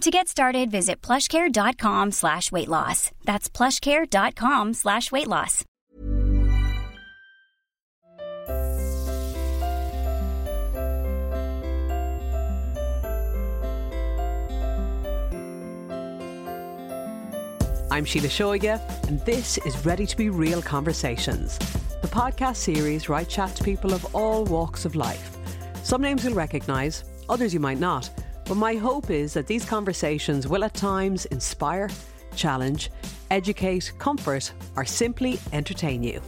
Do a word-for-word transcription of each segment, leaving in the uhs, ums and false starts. To get started, visit plushcare.com slash weight loss. That's plushcare.com slash weight loss. I'm Sheila Shuja, and this is Ready to Be Real Conversations, the podcast series where I chat to people of all walks of life. Some names you'll recognise, others you might not. But my hope is that these conversations will at times inspire, challenge, educate, comfort, or simply entertain you.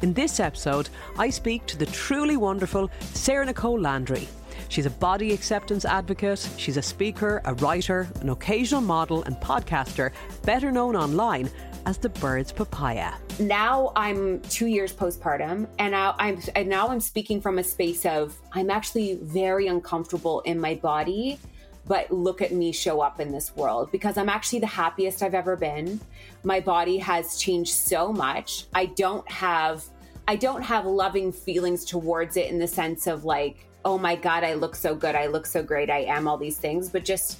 In this episode, I speak to the truly wonderful Sarah Nicole Landry. She's a body acceptance advocate, she's a speaker, a writer, an occasional model and podcaster, better known online as The Birds Papaya. Now I'm two years postpartum, and now I'm, and now I'm speaking from a space of, I'm actually very uncomfortable in my body, but look at me show up in this world, because I'm actually the happiest I've ever been. My body has changed so much. I don't have, I don't have loving feelings towards it in the sense of like, oh my God, I look so good. I look so great. I am all these things, but just,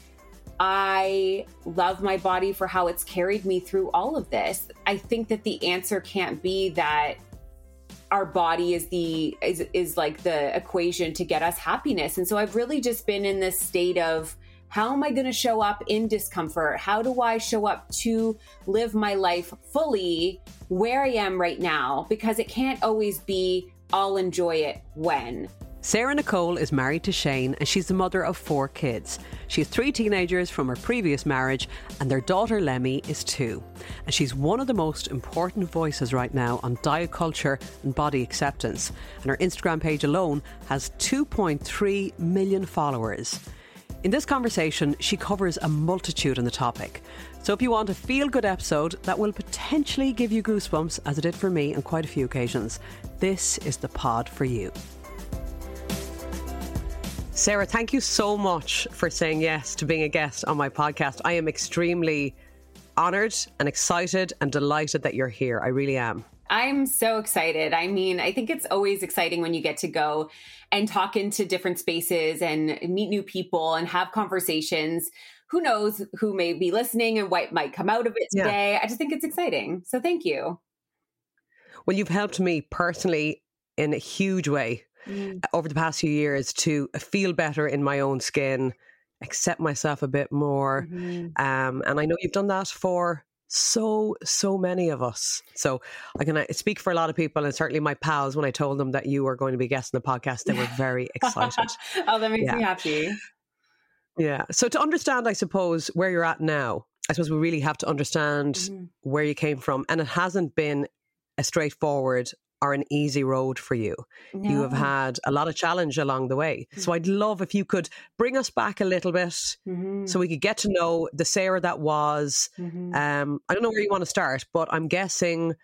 I love my body for how it's carried me through all of this. I think that the answer can't be that our body is the, is, is like the equation to get us happiness. And so I've really just been in this state of, how am I going to show up in discomfort? How do I show up to live my life fully where I am right now? Because it can't always be, I'll enjoy it when. Sarah Nicole is married to Shane, and she's the mother of four kids. She has three teenagers from her previous marriage, and their daughter Lemmie is two. And she's one of the most important voices right now on diet culture and body acceptance. And her Instagram page alone has two point three million followers. In this conversation, she covers a multitude on the topic. So if you want a feel-good episode that will potentially give you goosebumps, as it did for me on quite a few occasions, this is the pod for you. Sarah, thank you so much for saying yes to being a guest on my podcast. I am extremely honoured and excited and delighted that you're here. I really am. I'm so excited. I mean, I think it's always exciting when you get to go and talk into different spaces and meet new people and have conversations. Who knows who may be listening and what might come out of it today. Yeah. I just think it's exciting. So thank you. Well, you've helped me personally in a huge way. Mm. Over the past few years, to feel better in my own skin, accept myself a bit more. Mm-hmm. Um, and I know you've done that for so, so many of us. So I can speak for a lot of people, and certainly my pals, when I told them that you were going to be guesting the podcast, they were very excited. Oh, that makes yeah. me happy. Yeah. So to understand, I suppose, where you're at now, I suppose we really have to understand mm-hmm. where you came from. And it hasn't been a straightforward are an easy road for you. No. You have had a lot of challenge along the way. Mm-hmm. So I'd love if you could bring us back a little bit mm-hmm. so we could get to know the Sarah that was. Mm-hmm. Um, I don't know where you want to start, but I'm guessing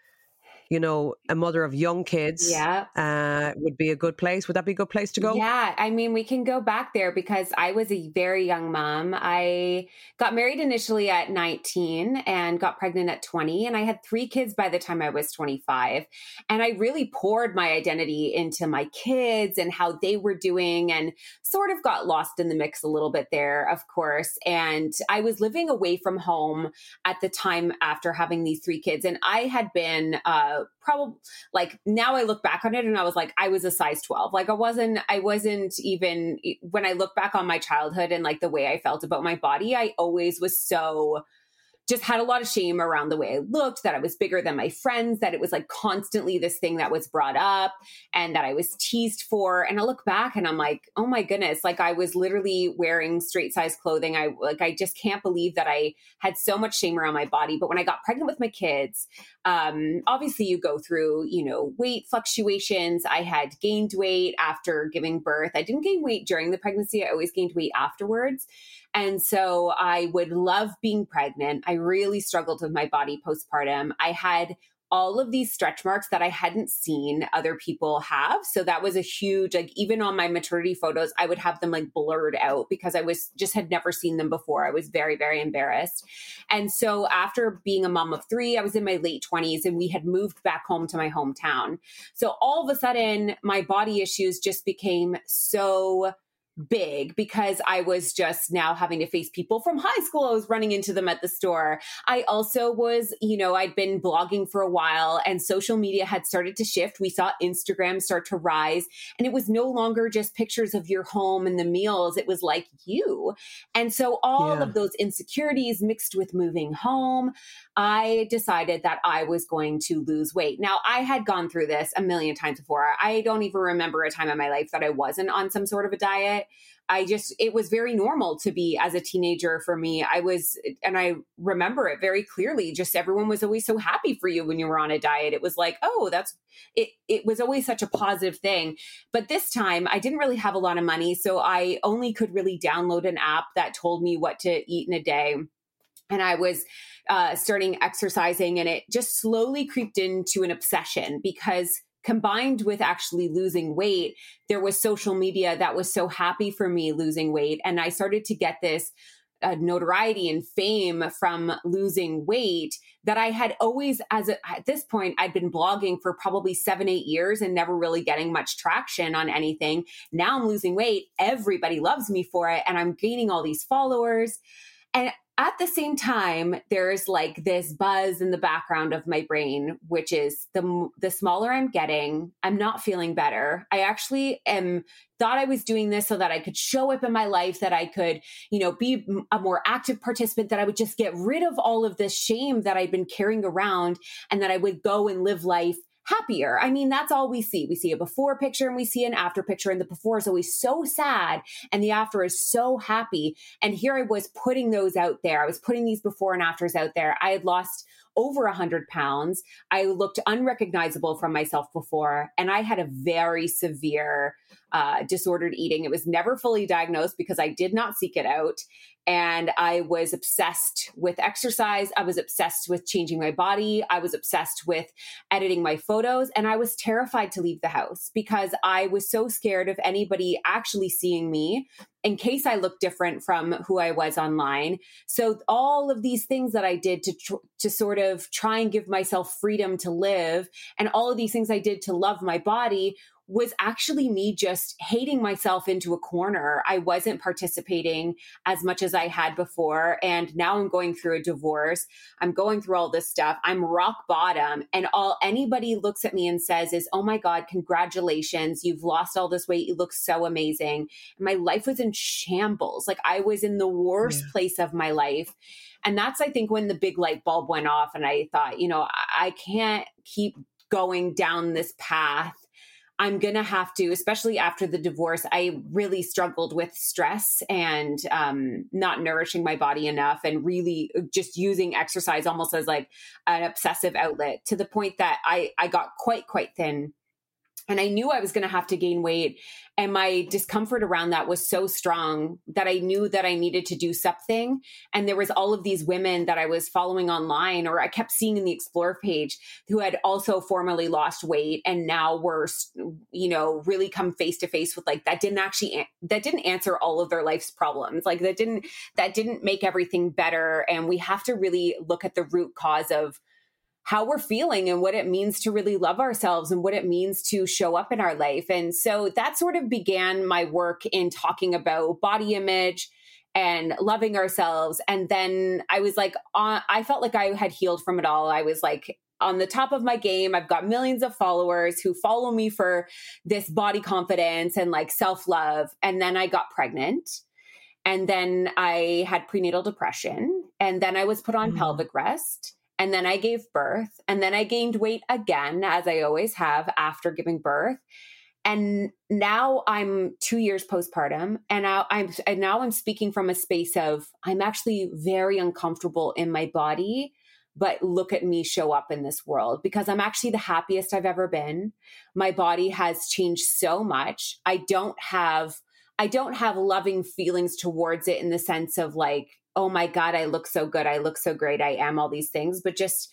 you know, a mother of young kids yeah. uh, would be a good place. Would that be a good place to go? Yeah. I mean, we can go back there because I was a very young mom. I got married initially at nineteen and got pregnant at twenty. And I had three kids by the time I was twenty-five. And I really poured my identity into my kids and how they were doing and sort of got lost in the mix a little bit there, of course. And I was living away from home at the time after having these three kids. And I had been uh, probably like, now I look back on it and I was like, I was a size twelve. Like I wasn't, I wasn't even, when I look back on my childhood and like the way I felt about my body, I always was so just had a lot of shame around the way I looked, that I was bigger than my friends, that it was like constantly this thing that was brought up and that I was teased for. And I look back and I'm like, oh my goodness, like I was literally wearing straight size clothing. I like, I just can't believe that I had so much shame around my body. But when I got pregnant with my kids, um, obviously you go through, you know, weight fluctuations. I had gained weight after giving birth. I didn't gain weight during the pregnancy. I always gained weight afterwards. And so I would love being pregnant. I really struggled with my body postpartum. I had all of these stretch marks that I hadn't seen other people have. So that was a huge, like even on my maternity photos, I would have them like blurred out because I was just had never seen them before. I was very, very embarrassed. And so after being a mom of three, I was in my late twenties and we had moved back home to my hometown. So all of a sudden my body issues just became so big because I was just now having to face people from high school. I was running into them at the store. I also was, you know, I'd been blogging for a while and social media had started to shift. We saw Instagram start to rise and it was no longer just pictures of your home and the meals. It was like you. And so all yeah. of those insecurities mixed with moving home, I decided that I was going to lose weight. Now I had gone through this a million times before. I don't even remember a time in my life that I wasn't on some sort of a diet. I just, it was very normal to be as a teenager for me. I was, and I remember it very clearly, just everyone was always so happy for you when you were on a diet. It was like, oh, that's, it It was always such a positive thing. But this time I didn't really have a lot of money. So I only could really download an app that told me what to eat in a day. And I was uh, starting exercising and it just slowly creeped into an obsession because combined with actually losing weight, there was social media that was so happy for me losing weight. And I started to get this uh, notoriety and fame from losing weight that I had always, as a, at this point, I'd been blogging for probably seven, eight years and never really getting much traction on anything. Now I'm losing weight. Everybody loves me for it. And I'm gaining all these followers. And at the same time, there's like this buzz in the background of my brain, which is the the smaller I'm getting, I'm not feeling better. I actually am thought I was doing this so that I could show up in my life, that I could, you know, be a more active participant, that I would just get rid of all of this shame that I'd been carrying around and that I would go and live life happier. I mean, that's all we see. We see a before picture and we see an after picture, and the before is always so sad and the after is so happy. And here I was putting those out there. I was putting these before and afters out there. I had lost over a hundred pounds. I looked unrecognizable from myself before, and I had a very severe uh, disordered eating. It was never fully diagnosed because I did not seek it out. And I was obsessed with exercise. I was obsessed with changing my body. I was obsessed with editing my photos. And I was terrified to leave the house because I was so scared of anybody actually seeing me in case I looked different from who I was online. So all of these things that I did to tr- to sort of try and give myself freedom to live, and all of these things I did to love my body, was actually me just hating myself into a corner. I wasn't participating as much as I had before. And now I'm going through a divorce. I'm going through all this stuff. I'm rock bottom. And all anybody looks at me and says is, oh my God, congratulations. You've lost all this weight. You look so amazing. And my life was in shambles. Like I was in the worst yeah. place of my life. And that's, I think, when the big light bulb went off and I thought, you know, I, I can't keep going down this path. I'm going to have to, especially after the divorce, I really struggled with stress and um, not nourishing my body enough and really just using exercise almost as like an obsessive outlet, to the point that I, I got quite, quite thin. And I knew I was going to have to gain weight. And my discomfort around that was so strong that I knew that I needed to do something. And there was all of these women that I was following online, or I kept seeing in the Explore page, who had also formerly lost weight and now were, you know, really come face to face with like, that didn't actually, that didn't answer all of their life's problems. Like that didn't, that didn't make everything better. And we have to really look at the root cause of how we're feeling and what it means to really love ourselves and what it means to show up in our life. And so that sort of began my work in talking about body image and loving ourselves. And then I was like, uh, I felt like I had healed from it all. I was like on the top of my game. I've got millions of followers who follow me for this body confidence and like self-love. And then I got pregnant. And then I had prenatal depression. And then I was put on mm. pelvic rest. And then I gave birth, and then I gained weight again, as I always have after giving birth. And now I'm two years postpartum, and I, I'm and now I'm speaking from a space of I'm actually very uncomfortable in my body, but look at me show up in this world because I'm actually the happiest I've ever been. My body has changed so much. I don't have I don't have loving feelings towards it in the sense of like, oh my God, I look so good. I look so great. I am all these things, but just,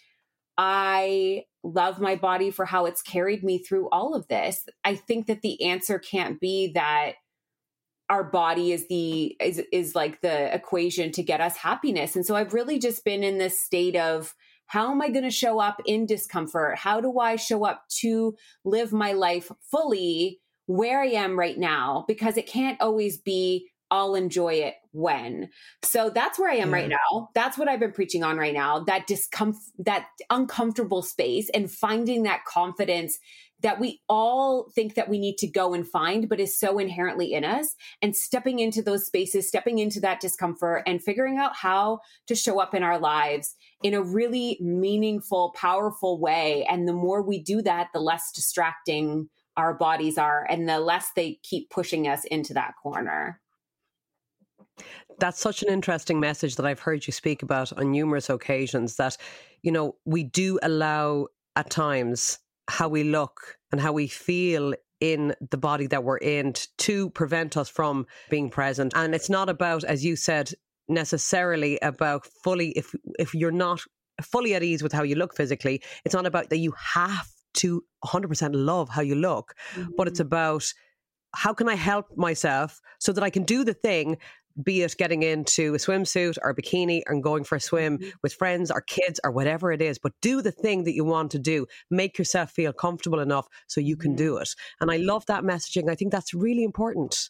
I love my body for how it's carried me through all of this. I think that the answer can't be that our body is the, is, is like the equation to get us happiness. And so I've really just been in this state of, how am I going to show up in discomfort? How do I show up to live my life fully where I am right now? Because it can't always be, I'll enjoy it when. So that's where I am right now. That's what I've been preaching on right now, that discomfort, that uncomfortable space, and finding that confidence that we all think that we need to go and find, but is so inherently in us, and stepping into those spaces, stepping into that discomfort, and figuring out how to show up in our lives in a really meaningful, powerful way. And the more we do that, the less distracting our bodies are and the less they keep pushing us into that corner. That's such an interesting message that I've heard you speak about on numerous occasions, that, you know, we do allow at times how we look and how we feel in the body that we're in to prevent us from being present. And it's not about, as you said, necessarily about fully, if if you're not fully at ease with how you look physically, it's not about that you have to one hundred percent love how you look, mm-hmm. but it's about how can I help myself so that I can do the thing, be it getting into a swimsuit or a bikini and going for a swim mm-hmm. with friends or kids or whatever it is, but do the thing that you want to do, make yourself feel comfortable enough so you can mm-hmm. do it. And I love that messaging. I think that's really important.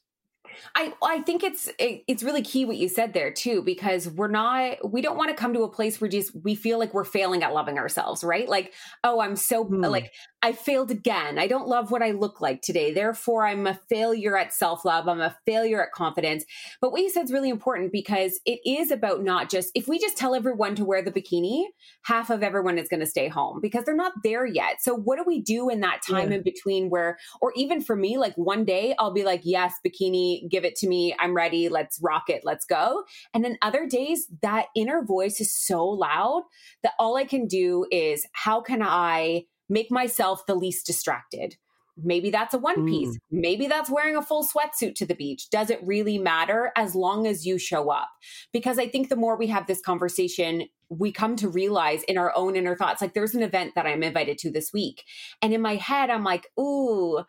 I, I think it's, it, it's really key what you said there too, because we're not, we don't want to come to a place where just, we feel like we're failing at loving ourselves, right? Like, oh, I'm so mm. like, I failed again. I don't love what I look like today. Therefore I'm a failure at self-love. I'm a failure at confidence. But what you said is really important, because it is about not just, if we just tell everyone to wear the bikini, half of everyone is going to stay home because they're not there yet. So what do we do in that time yeah. in between where, or even for me, like one day I'll be like, yes, bikini, give it to me. I'm ready. Let's rock it. Let's go. And then other days, that inner voice is so loud that all I can do is, how can I make myself the least distracted? Maybe that's a one piece. Mm. Maybe that's wearing a full sweatsuit to the beach. Does it really matter as long as you show up? Because I think the more we have this conversation, we come to realize in our own inner thoughts, like there's an event that I'm invited to this week. And in my head, I'm like, ooh,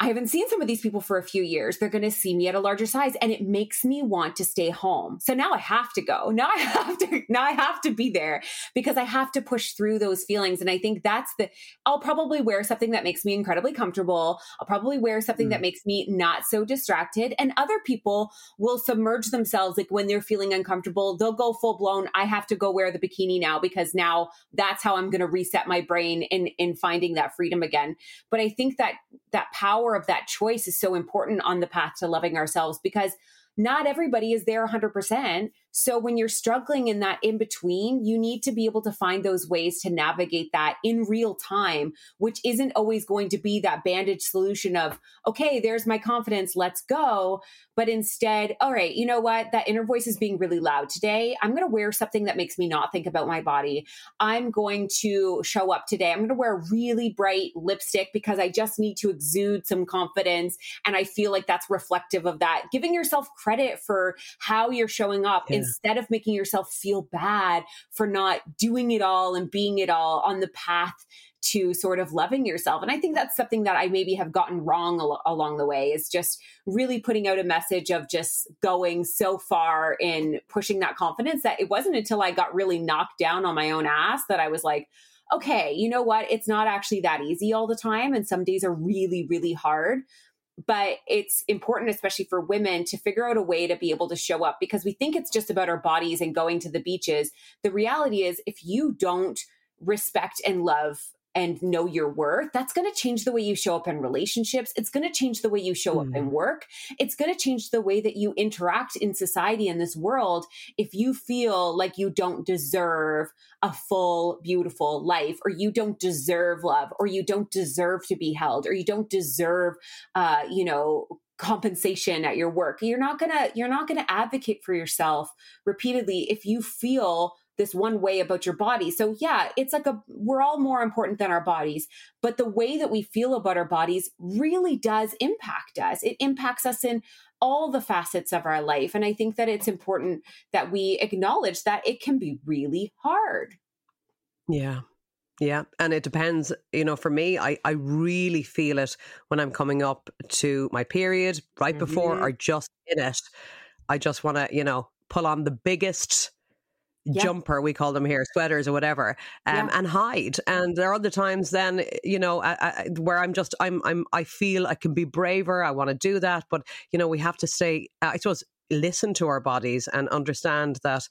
I haven't seen some of these people for a few years. They're going to see me at a larger size, and it makes me want to stay home. So now I have to go. Now I have to, now I have to be there because I have to push through those feelings. And I think that's the, I'll probably wear something that makes me incredibly comfortable. I'll probably wear something mm. that makes me not so distracted. And other people will submerge themselves. Like when they're feeling uncomfortable, they'll go full blown. I have to go wear the bikini now because now that's how I'm going to reset my brain in, in finding that freedom again. But I think that that power of that choice is so important on the path to loving ourselves, because not everybody is there one hundred percent. So when you're struggling in that in between, you need to be able to find those ways to navigate that in real time, which isn't always going to be that bandage solution of, okay, there's my confidence, let's go. But instead, all right, you know what? That inner voice is being really loud today. I'm going to wear something that makes me not think about my body. I'm going to show up today. I'm going to wear a really bright lipstick because I just need to exude some confidence. And I feel like that's reflective of that. Giving yourself credit for how you're showing up. Yeah. Instead of making yourself feel bad for not doing it all and being it all on the path to sort of loving yourself. And I think that's something that I maybe have gotten wrong al- along the way, is just really putting out a message of just going so far in pushing that confidence that it wasn't until I got really knocked down on my own ass that I was like, okay, you know what? It's not actually that easy all the time. And some days are really, really hard. But it's important, especially for women, to figure out a way to be able to show up, because we think it's just about our bodies and going to the beaches. The reality is, if you don't respect and love and know your worth, that's going to change the way you show up in relationships. It's going to change the way you show mm. up in work. It's going to change the way that you interact in society and this world. If you feel like you don't deserve a full, beautiful life, or you don't deserve love, or you don't deserve to be held, or you don't deserve, uh, you know, compensation at your work, you're not going to, you're not going to advocate for yourself repeatedly if you feel this one way about your body. So yeah, it's like a, we're all more important than our bodies, but the way that we feel about our bodies really does impact us. It impacts us in all the facets of our life. And I think that it's important that we acknowledge that it can be really hard. Yeah. Yeah. And it depends, you know, for me, I, I really feel it when I'm coming up to my period, right mm-hmm. before or just in it. I just want to, you know, pull on the biggest Yep. jumper, we call them here, sweaters or whatever, um, yeah. and hide. And there are other times then, you know, I, I, where I'm just, I'm, I'm, I feel I can be braver. I want to do that. But, you know, we have to stay, uh, I suppose, listen to our bodies and understand that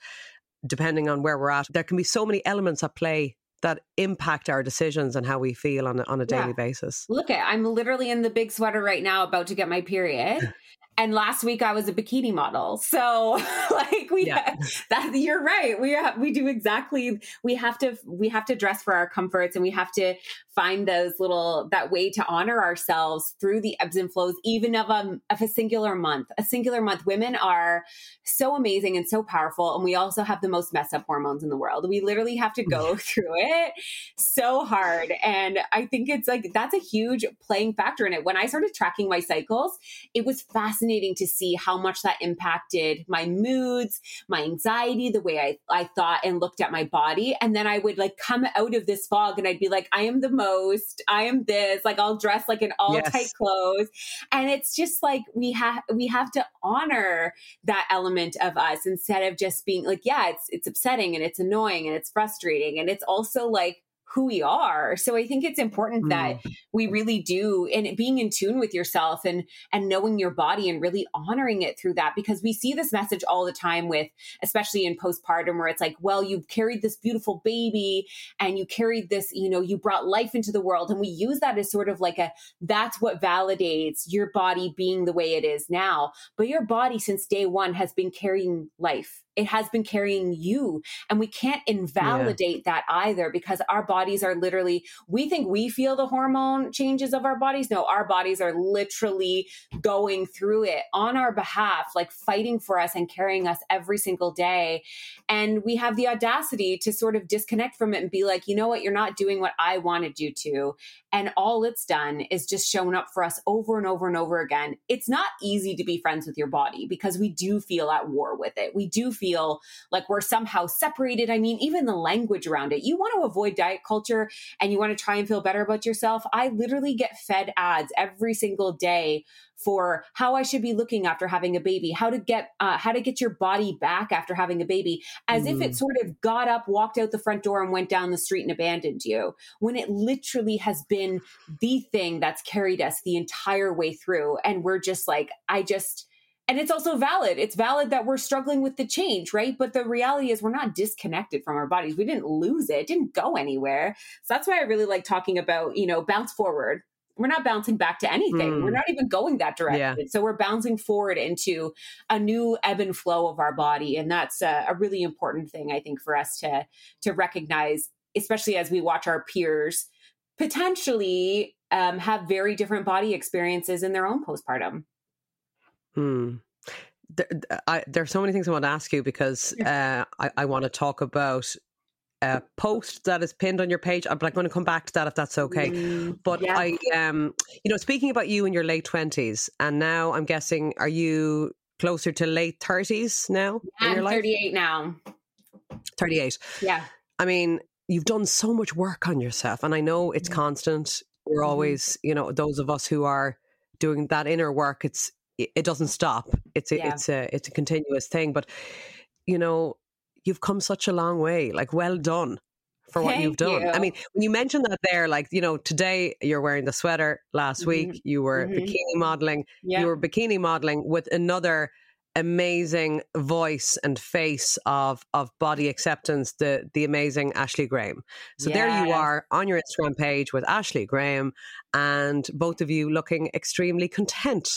depending on where we're at, there can be so many elements at play that impact our decisions and how we feel on, on a daily yeah. basis. Look, at, I'm literally in the big sweater right now about to get my period. And last week I was a bikini model. So like we, yeah. that, you're right. We have, we do exactly, we have to, we have to dress for our comforts, and we have to find those little, that way to honor ourselves through the ebbs and flows, even of a, of a singular month, a singular month. Women are so amazing and so powerful. And we also have the most messed up hormones in the world. We literally have to go through it so hard. And I think it's like, that's a huge playing factor in it. When I started tracking my cycles, it was fascinating. Fascinating to see how much that impacted my moods, my anxiety, the way I, I thought and looked at my body. And then I would like come out of this fog and I'd be like, I am the most, I am this, like I'll dress like in all yes. tight clothes. And it's just like, we have, we have to honor that element of us instead of just being like, yeah, it's, it's upsetting and it's annoying and it's frustrating. And it's also like, who we are. So I think it's important that we really do, and being in tune with yourself and, and knowing your body and really honoring it through that, because we see this message all the time with, especially in postpartum, where it's like, well, you carried this beautiful baby and you carried this, you know, you brought life into the world. And we use that as sort of like a, that's what validates your body being the way it is now. But your body since day one has been carrying life. It has been carrying you, and we can't invalidate yeah. that either, because our bodies are literally, we think we feel the hormone changes of our bodies. No, our bodies are literally going through it on our behalf, like fighting for us and carrying us every single day. And we have the audacity to sort of disconnect from it and be like, you know what, you're not doing what I wanted you to. And all it's done is just shown up for us over and over and over again. It's not easy to be friends with your body, because we do feel at war with it. We do feel feel like we're somehow separated. I mean, even the language around it. You want to avoid diet culture and you want to try and feel better about yourself. I literally get fed ads every single day for how I should be looking after having a baby, how to get uh, how to get your body back after having a baby, as mm. if it sort of got up, walked out the front door and went down the street and abandoned you, when it literally has been the thing that's carried us the entire way through. And we're just like, I just... And it's also valid. It's valid that we're struggling with the change, right? But the reality is we're not disconnected from our bodies. We didn't lose it. It didn't go anywhere. So that's why I really like talking about, you know, bounce forward. we're not bouncing back to anything. Mm. We're not even going that direction. Yeah. So we're bouncing forward into a new ebb and flow of our body. And that's a, a really important thing, I think, for us to, to recognize, especially as we watch our peers potentially um, have very different body experiences in their own postpartum. Mm. There, I, there are so many things I want to ask you because uh, I, I want to talk about a post that is pinned on your page, but I'm going to come back to that if that's okay. Mm, but yeah. I, um, you know, speaking about you in your late twenties, and now I'm guessing, are you closer to late thirties now? Yeah, in your I'm life? thirty-eight now. thirty-eight. Yeah. I mean, you've done so much work on yourself, and I know it's constant. We're always, you know, those of us who are doing that inner work, it's, it doesn't stop. It's a, yeah. it's a, it's a continuous thing, but you know, you've come such a long way, like well done for what Thank you've done. You. I mean, when you mentioned that there, like, you know, today you're wearing the sweater, last mm-hmm. week you were mm-hmm. bikini modeling, yeah. you were bikini modeling with another amazing voice and face of, of body acceptance, the, the amazing Ashley Graham. So yes. there you are on your Instagram page with Ashley Graham, and both of you looking extremely content.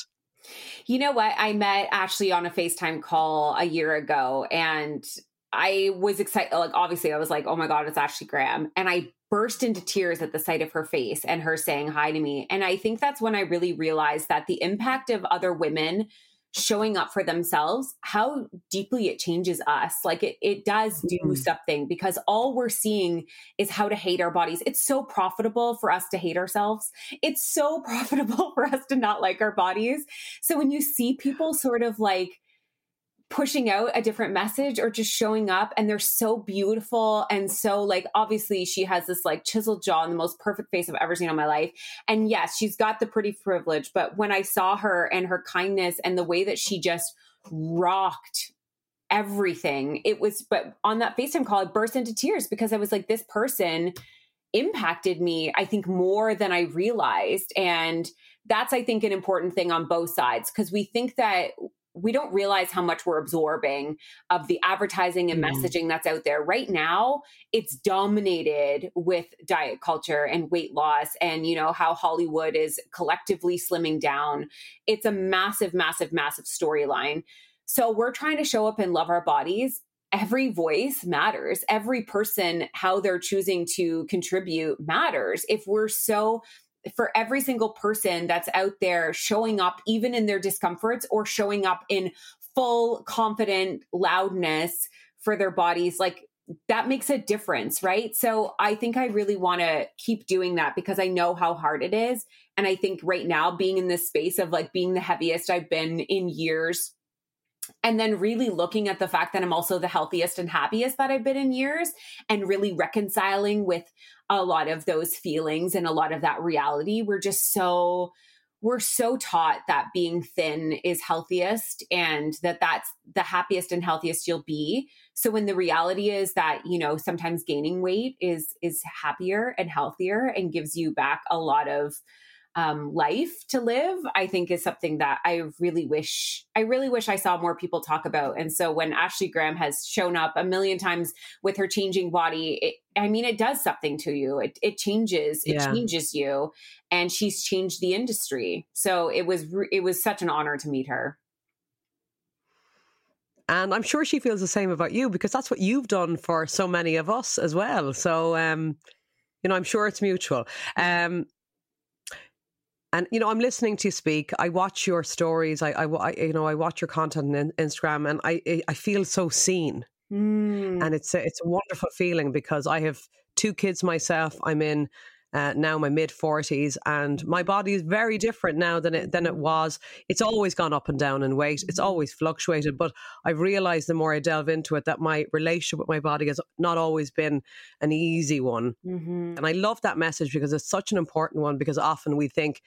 You know what? I met Ashley on a FaceTime call a year ago, and I was excited. Like, obviously I was like, oh my God, it's Ashley Graham. And I burst into tears at the sight of her face and her saying hi to me. And I think that's when I really realized that the impact of other women showing up for themselves, how deeply it changes us. Like it, it does do mm. something, because all we're seeing is how to hate our bodies. It's so profitable for us to hate ourselves. It's so profitable for us to not like our bodies. So when you see people sort of like pushing out a different message or just showing up, and they're so beautiful. And so like, obviously she has this like chiseled jaw and the most perfect face I've ever seen in my life. And yes, she's got the pretty privilege, but when I saw her and her kindness and the way that she just rocked everything, it was, but on that FaceTime call, I burst into tears because I was like, this person impacted me, I think, more than I realized. And that's, I think, an important thing on both sides, because we think that we don't realize how much we're absorbing of the advertising and messaging that's out there right now. It's dominated with diet culture and weight loss, and you know how Hollywood is collectively slimming down. It's a massive, massive, massive storyline. So we're trying to show up and love our bodies. Every voice matters. Every person, how they're choosing to contribute matters. If we're so for every single person that's out there showing up, even in their discomforts, or showing up in full confident loudness for their bodies, like that makes a difference, right? So I think I really want to keep doing that, because I know how hard it is. And I think right now, being in this space of like being the heaviest I've been in years, and then really looking at the fact that I'm also the healthiest and happiest that I've been in years, and really reconciling with a lot of those feelings and a lot of that reality. We're just so, we're so taught that being thin is healthiest, and that that's the happiest and healthiest you'll be. So when the reality is that, you know, sometimes gaining weight is, is happier and healthier and gives you back a lot of Um, life to live, I think is something that I really wish, I really wish I saw more people talk about. And so when Ashley Graham has shown up a million times with her changing body, it, I mean, it does something to you. It, it changes, it yeah. changes you, and she's changed the industry. So it was, it was such an honor to meet her. And I'm sure she feels the same about you, because that's what you've done for so many of us as well. So, um, you know, I'm sure it's mutual. Um, And, you know, I'm listening to you speak. I watch your stories. I, I, I you know, I watch your content on Instagram, and I, I feel so seen. Mm. And it's a, it's a wonderful feeling, because I have two kids myself. I'm in uh, now my mid forties, and my body is very different now than it, than it was. It's always gone up and down in weight. It's always fluctuated. But I've realized the more I delve into it, that my relationship with my body has not always been an easy one. Mm-hmm. And I love that message, because it's such an important one, because often we think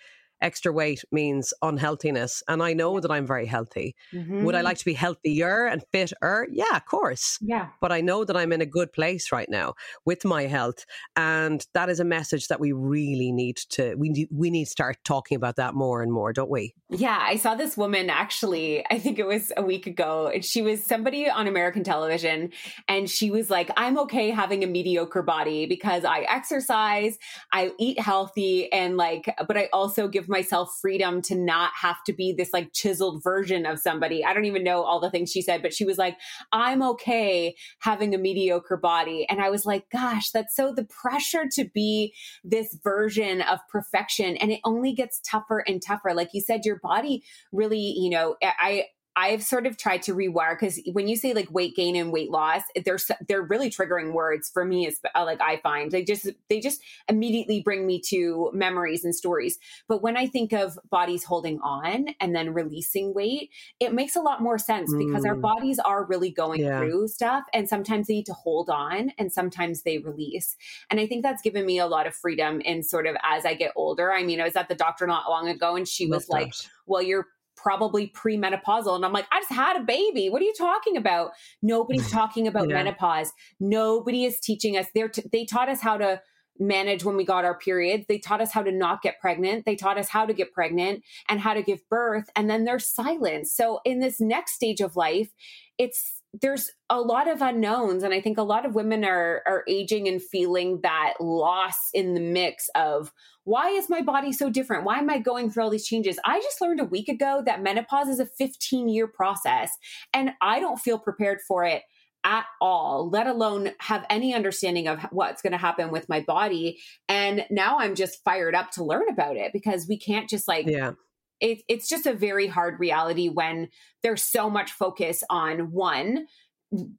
extra weight means unhealthiness. And I know that I'm very healthy. Mm-hmm. Would I like to be healthier and fitter? Yeah, of course. Yeah. But I know that I'm in a good place right now with my health. And that is a message that we really need to, we, we need to start talking about that more and more, don't we? Yeah. I saw this woman actually, I think it was a week ago, and she was somebody on American television. And she was like, I'm okay having a mediocre body because I exercise, I eat healthy, and like, but I also give myself freedom to not have to be this like chiseled version of somebody. I don't even know all the things she said, but she was like, I'm okay having a mediocre body. And I was like, gosh, that's so the pressure to be this version of perfection. And it only gets tougher and tougher. Like you said, your body really, you know, I, I've sort of tried to rewire, because when you say like weight gain and weight loss, they're they're really triggering words for me. Is like I find they just they just immediately bring me to memories and stories. But when I think of bodies holding on and then releasing weight, it makes a lot more sense, because mm. our bodies are really going yeah. through stuff, and sometimes they need to hold on, and sometimes they release. And I think that's given me a lot of freedom in sort of as I get older. I mean, I was at the doctor not long ago, and she was That's like, tough. "Well, you're." probably premenopausal. And I'm like, I just had a baby. What are you talking about? Nobody's talking about yeah. menopause. Nobody is teaching us. They're t- they taught us how to manage when we got our periods. They taught us how to not get pregnant. They taught us how to get pregnant and how to give birth. And then there's silence. So in this next stage of life, it's, there's a lot of unknowns. And I think a lot of women are are aging and feeling that loss in the mix of, why is my body so different? Why am I going through all these changes? I just learned a week ago that menopause is a fifteen year process, and I don't feel prepared for it at all, let alone have any understanding of what's going to happen with my body. And now I'm just fired up to learn about it, because we can't just like... Yeah. It, it's just a very hard reality when there's so much focus on one,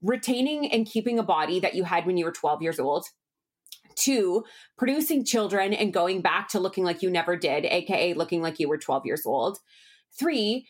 retaining and keeping a body that you had when you were twelve years old, two, producing children and going back to looking like you never did, aka looking like you were twelve years old, three,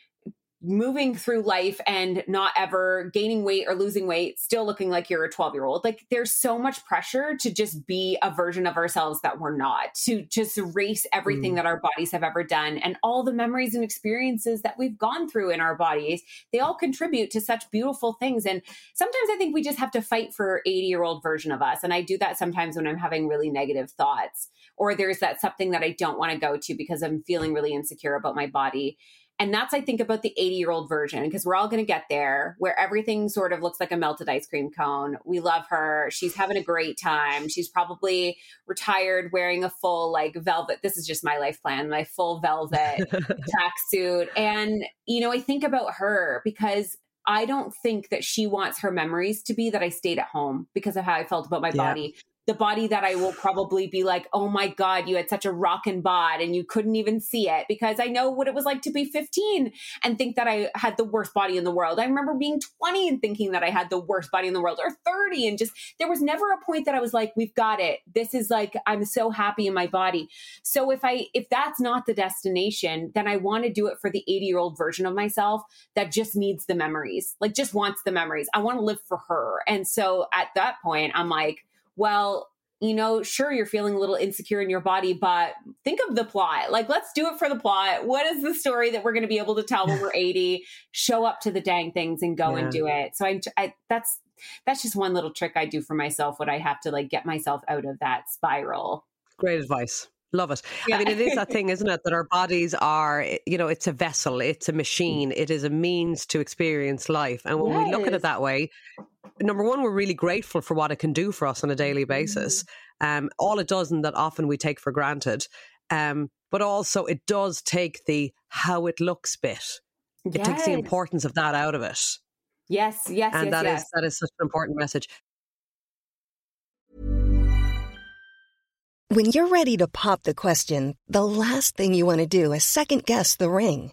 moving through life and not ever gaining weight or losing weight, still looking like you're a twelve year old. Like there's so much pressure to just be a version of ourselves that we're not, to just erase everything mm. that our bodies have ever done, and all the memories and experiences that we've gone through in our bodies. They all contribute to such beautiful things. And sometimes I think we just have to fight for eighty year old version of us. And I do that sometimes when I'm having really negative thoughts, or there's that something that I don't want to go to because I'm feeling really insecure about my body. And that's, I think, about the eighty year old version, because we're all going to get there where everything sort of looks like a melted ice cream cone. We love her. She's having a great time. She's probably retired, wearing a full like velvet. This is just my life plan, my full velvet tracksuit. And, you know, I think about her because I don't think that she wants her memories to be that I stayed at home because of how I felt about my yeah. body. The body that I will probably be like, oh my God, you had such a rockin' bod and you couldn't even see it, because I know what it was like to be fifteen and think that I had the worst body in the world. I remember being twenty and thinking that I had the worst body in the world, or thirty, and just, there was never a point that I was like, we've got it. This is like, I'm so happy in my body. So if I, if that's not the destination, then I want to do it for the eighty year old version of myself that just needs the memories, like just wants the memories. I want to live for her. And so at that point, I'm like, well, you know, sure, you're feeling a little insecure in your body, but think of the plot. Like, let's do it for the plot. What is the story that we're going to be able to tell when we're eighty? Show up to the dang things and go yeah. and do it. So I, I, that's, that's just one little trick I do for myself when I have to like get myself out of that spiral. Great advice. Love it. Yeah. I mean, it is that thing, isn't it? That our bodies are, you know, it's a vessel, it's a machine, it is a means to experience life. And when yes. we look at it that way, number one, we're really grateful for what it can do for us on a daily basis. Mm-hmm. Um, all it does, and that often we take for granted, um, but also it does take the how it looks bit. It yes. takes the importance of that out of it. Yes, yes, and yes, that yes. is that is such an important message. When you're ready to pop the question, the last thing you want to do is second-guess the ring.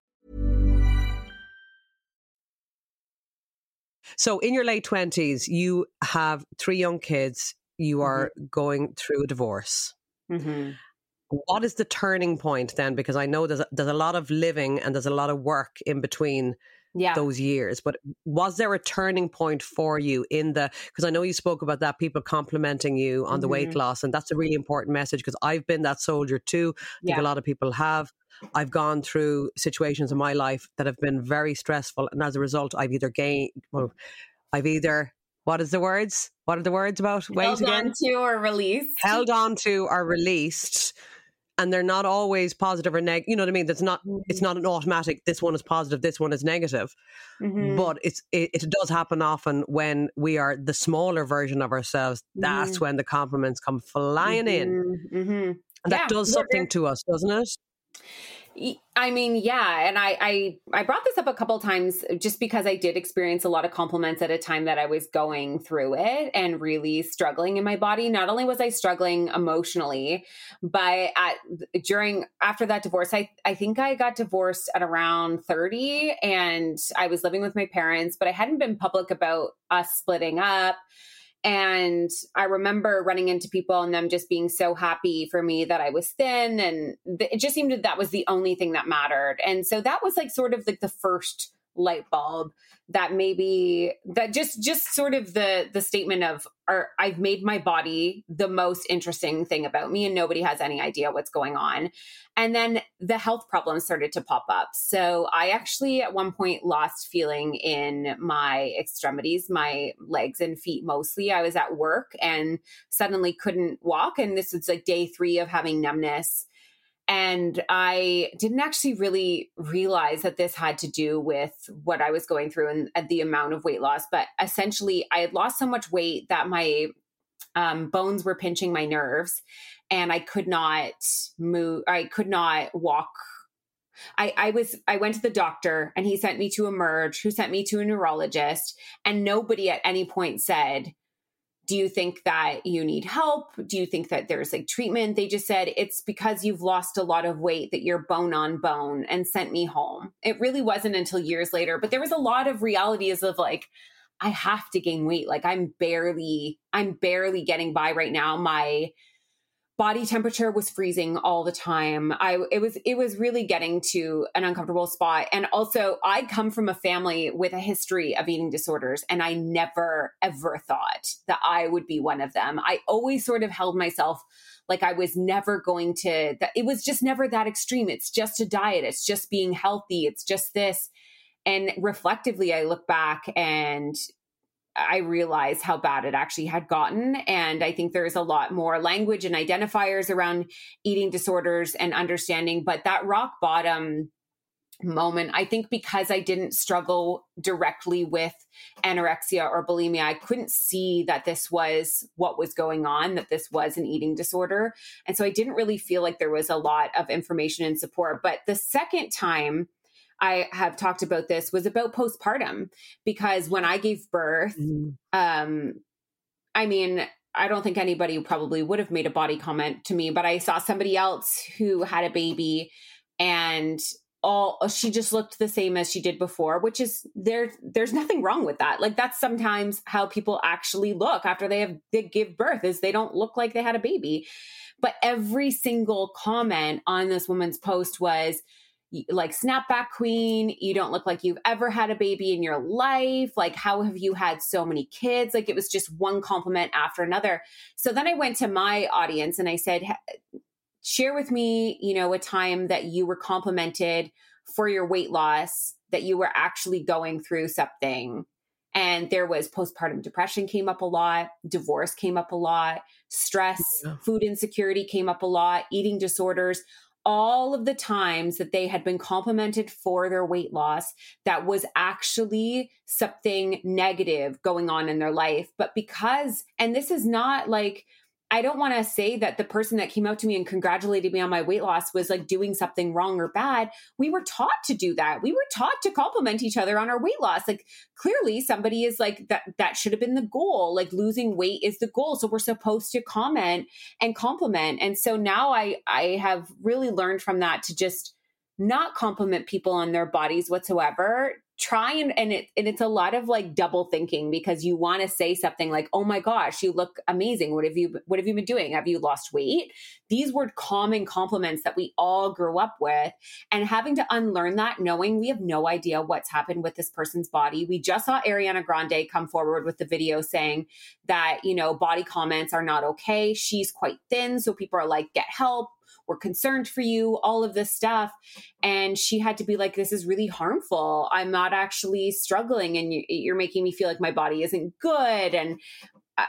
So in your late twenties, you have three young kids. You are mm-hmm. going through a divorce. Mm-hmm. What is the turning point then? Because I know there's a, there's a lot of living and there's a lot of work in between yeah. those years. But was there a turning point for you in the, because I know you spoke about that, people complimenting you on the mm-hmm. weight loss. And that's a really important message because I've been that soldier too. I yeah. think a lot of people have. I've gone through situations in my life that have been very stressful. And as a result, I've either gained, well, I've either, what is the words? What are the words about weight Held again? on to or released. Held on to or released. And they're not always positive or negative. You know what I mean? That's not, mm-hmm. it's not an automatic, this one is positive, this one is negative. Mm-hmm. But it's, it, it does happen often when we are the smaller version of ourselves. Mm-hmm. That's when the compliments come flying mm-hmm. in. Mm-hmm. And that yeah, does something to us, doesn't it? I mean, yeah. And I, I, I brought this up a couple of times just because I did experience a lot of compliments at a time that I was going through it and really struggling in my body. Not only was I struggling emotionally, but at, during, after that divorce, I, I think I got divorced at around thirty and I was living with my parents, but I hadn't been public about us splitting up. And I remember running into people and them just being so happy for me that I was thin. And th- it just seemed that that was the only thing that mattered. And so that was like sort of like the first light bulb that maybe that just, just sort of the, the statement of or I've made my body the most interesting thing about me and nobody has any idea what's going on. And then the health problems started to pop up. So I actually at one point lost feeling in my extremities, my legs and feet mostly. I was at work and suddenly couldn't walk. And this was like day three of having numbness. And I didn't actually really realize that this had to do with what I was going through and, and the amount of weight loss. But essentially, I had lost so much weight that my um, bones were pinching my nerves and I could not move. I could not walk. I, I was, I went to the doctor and he sent me to Emerge, who sent me to a neurologist, and nobody at any point said, do you think that you need help? Do you think that there's like treatment? They just said, it's because you've lost a lot of weight that you're bone on bone, and sent me home. It really wasn't until years later, but there was a lot of realities of like, I have to gain weight. Like I'm barely, I'm barely getting by right now. My body temperature was freezing all the time. I, it was, it was really getting to an uncomfortable spot. And also I come from a family with a history of eating disorders and I never, ever thought that I would be one of them. I always sort of held myself like I was never going to, that it was just never that extreme. It's just a diet. It's just being healthy. It's just this. And reflectively, I look back and I realized how bad it actually had gotten. And I think there's a lot more language and identifiers around eating disorders and understanding, but that rock bottom moment, I think because I didn't struggle directly with anorexia or bulimia, I couldn't see that this was what was going on, that this was an eating disorder. And so I didn't really feel like there was a lot of information and support. But the second time I have talked about this was about postpartum, because when I gave birth, mm-hmm. um, I mean, I don't think anybody probably would have made a body comment to me, but I saw somebody else who had a baby and all, she just looked the same as she did before, which is there, there's nothing wrong with that. Like that's sometimes how people actually look after they have, they give birth is they don't look like they had a baby. But every single comment on this woman's post was, like snapback queen, you don't look like you've ever had a baby in your life. Like, how have you had so many kids? Like, it was just one compliment after another. So then I went to my audience and I said, share with me, you know, a time that you were complimented for your weight loss, that you were actually going through something. And there was postpartum depression came up a lot. Divorce came up a lot. Stress, yeah. Food insecurity came up a lot. Eating disorders, all of the times that they had been complimented for their weight loss, that was actually something negative going on in their life. But because, and this is not like, I don't want to say that the person that came up to me and congratulated me on my weight loss was like doing something wrong or bad. We were taught to do that. We were taught to compliment each other on our weight loss. Like, clearly somebody is like, that, that should have been the goal. Like, losing weight is the goal. So we're supposed to comment and compliment. And so now I, I have really learned from that to just not compliment people on their bodies whatsoever. Try and, and it, and it's a lot of like double thinking, because you want to say something like, oh my gosh, you look amazing. What have you, what have you been doing? Have you lost weight? These were common compliments that we all grew up with, and having to unlearn that, knowing we have no idea what's happened with this person's body. We just saw Ariana Grande come forward with the video saying that, you know, body comments are not okay. She's quite thin. So people are like, get help. We're concerned for you, all of this stuff. And she had to be like, this is really harmful. I'm not actually struggling. And you, you're making me feel like my body isn't good. And uh,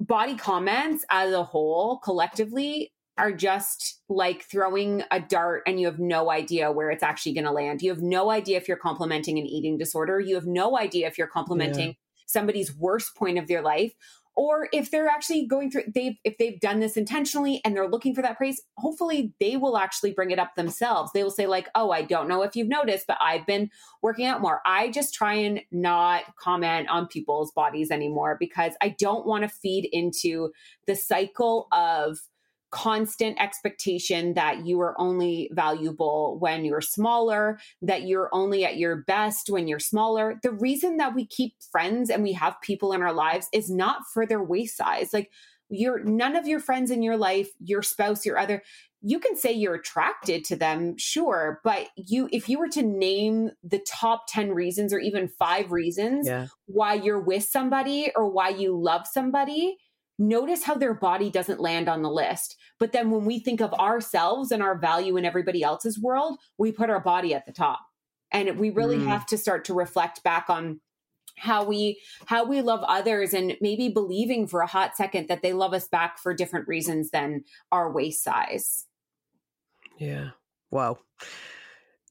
body comments as a whole, collectively, are just like throwing a dart, and you have no idea where it's actually going to land. You have no idea if you're complimenting an eating disorder. You have no idea if you're complimenting yeah. somebody's worst point of their life, or if they're actually going through, they've, if they've done this intentionally and they're looking for that praise. Hopefully they will actually bring it up themselves. They will say like, oh, I don't know if you've noticed, but I've been working out more. I just try and not comment on people's bodies anymore, because I don't want to feed into the cycle of constant expectation that you are only valuable when you're smaller, that you're only at your best when you're smaller. The reason that we keep friends and we have people in our lives is not for their waist size. Like, you're, none of your friends in your life, your spouse, your other, you can say you're attracted to them, sure. But you, if you were to name the top ten reasons or even five reasons yeah. why you're with somebody or why you love somebody, notice how their body doesn't land on the list. But then when we think of ourselves and our value in everybody else's world, we put our body at the top. And we really mm. have to start to reflect back on how we, how we love others, and maybe believing for a hot second that they love us back for different reasons than our waist size. Yeah. Wow.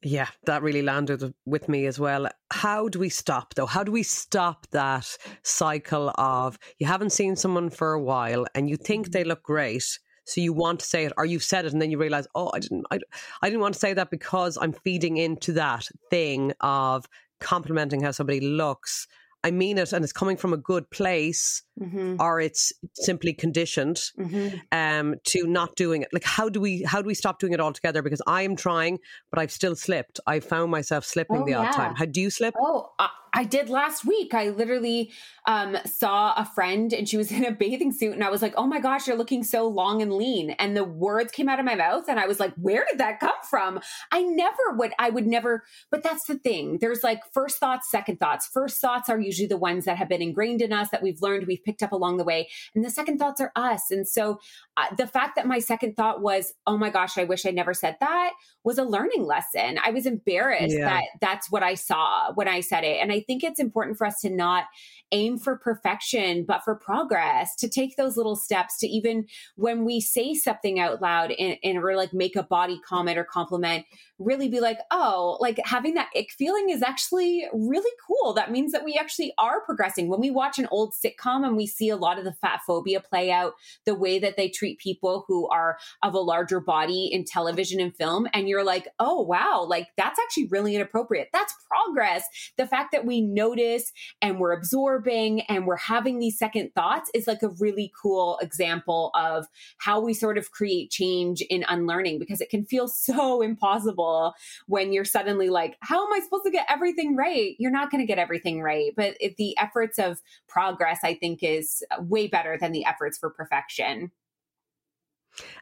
Yeah, that really landed with me as well. How do we stop though? How do we stop that cycle of, you haven't seen someone for a while and you think they look great, so you want to say it, or you've said it and then you realize, oh, I didn't, I, I didn't want to say that because I'm feeding into that thing of complimenting how somebody looks. I mean it, and it's coming from a good place, mm-hmm. or it's simply conditioned mm-hmm. um, to not doing it. Like, how do we how do we stop doing it altogether? Because I am trying, but I've still slipped. I found myself slipping oh, the yeah. odd time. How do you slip? Oh, I, I did last week. I literally um, saw a friend, and she was in a bathing suit, and I was like, "Oh my gosh, you're looking so long and lean." And the words came out of my mouth, and I was like, "Where did that come from?" I never would. I would never. But that's the thing. There's like first thoughts, second thoughts. First thoughts are usually usually the ones that have been ingrained in us, that we've learned, we've picked up along the way. And the second thoughts are us. And so uh, the fact that my second thought was, oh my gosh, I wish I never said that, was a learning lesson. I was embarrassed yeah. that that's what I saw when I said it. And I think it's important for us to not aim for perfection, but for progress, to take those little steps, to even when we say something out loud and, and or like make a body comment or compliment, really be like, oh, like having that ick feeling is actually really cool. That means that we actually are progressing. When we watch an old sitcom and we see a lot of the fat phobia play out, the way that they treat people who are of a larger body in television and film, and you're like, oh, wow, like that's actually really inappropriate. That's progress. The fact that we notice and we're absorbing and we're having these second thoughts is like a really cool example of how we sort of create change in unlearning, because it can feel so impossible when you're suddenly like, how am I supposed to get everything right? You're not going to get everything right. But if the efforts of progress, I think, is way better than the efforts for perfection.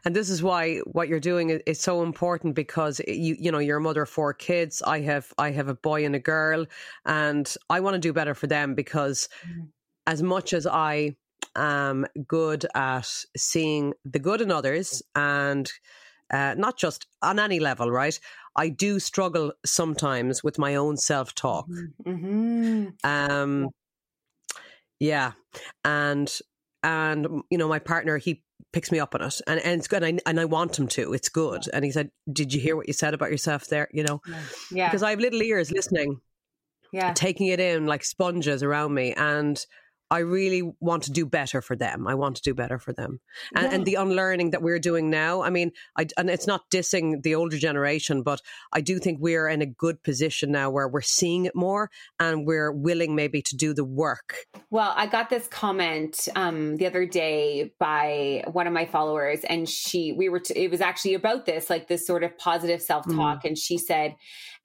And this is why what you're doing is, is so important, because you you know, you're a mother of four kids. I have I have a boy and a girl, and I want to do better for them, because mm-hmm. as much as I am good at seeing the good in others, and uh, not just on any level, right? I do struggle sometimes with my own self-talk. Mm-hmm. Um, yeah, and and you know, my partner, he picks me up on it, and, and it's good. And I, and I want him to, it's good. And he said, did you hear what you said about yourself there? You know, yeah. Yeah. Because I have little ears listening, yeah, taking it in like sponges around me. And I really want to do better for them. I want to do better for them. And, yeah. and the unlearning that we're doing now, I mean, I, and it's not dissing the older generation, but I do think we're in a good position now where we're seeing it more, and we're willing maybe to do the work. Well, I got this comment um, the other day by one of my followers, and she, we were, t- it was actually about this, like this sort of positive self-talk. Mm. And she said,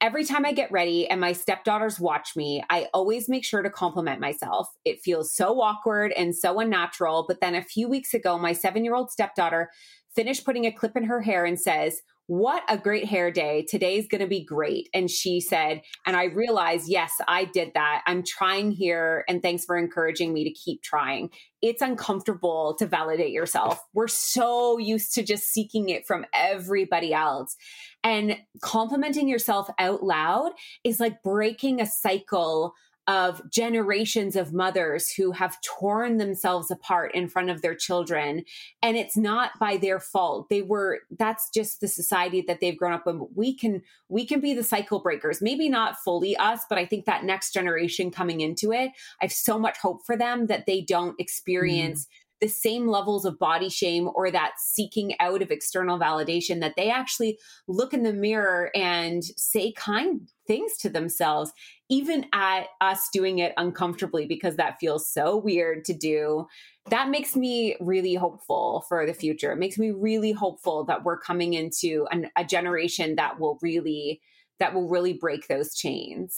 every time I get ready and my stepdaughters watch me, I always make sure to compliment myself. It feels so awkward and so unnatural. But then a few weeks ago, my seven-year-old stepdaughter finished putting a clip in her hair and says, what a great hair day. Today's going to be great. And she said, and I realized, yes, I did that. I'm trying here. And thanks for encouraging me to keep trying. It's uncomfortable to validate yourself. We're so used to just seeking it from everybody else. And complimenting yourself out loud is like breaking a cycle of generations of mothers who have torn themselves apart in front of their children. And it's not by their fault. They were, that's just the society that they've grown up in. But we can, we can be the cycle breakers, maybe not fully us, but I think that next generation coming into it, I have so much hope for them that they don't experience mm. the same levels of body shame or that seeking out of external validation, that they actually look in the mirror and say kind things to themselves, even at us doing it uncomfortably, because that feels so weird to do. That makes me really hopeful for the future. It makes me really hopeful that we're coming into an, a generation that will really, that will really break those chains.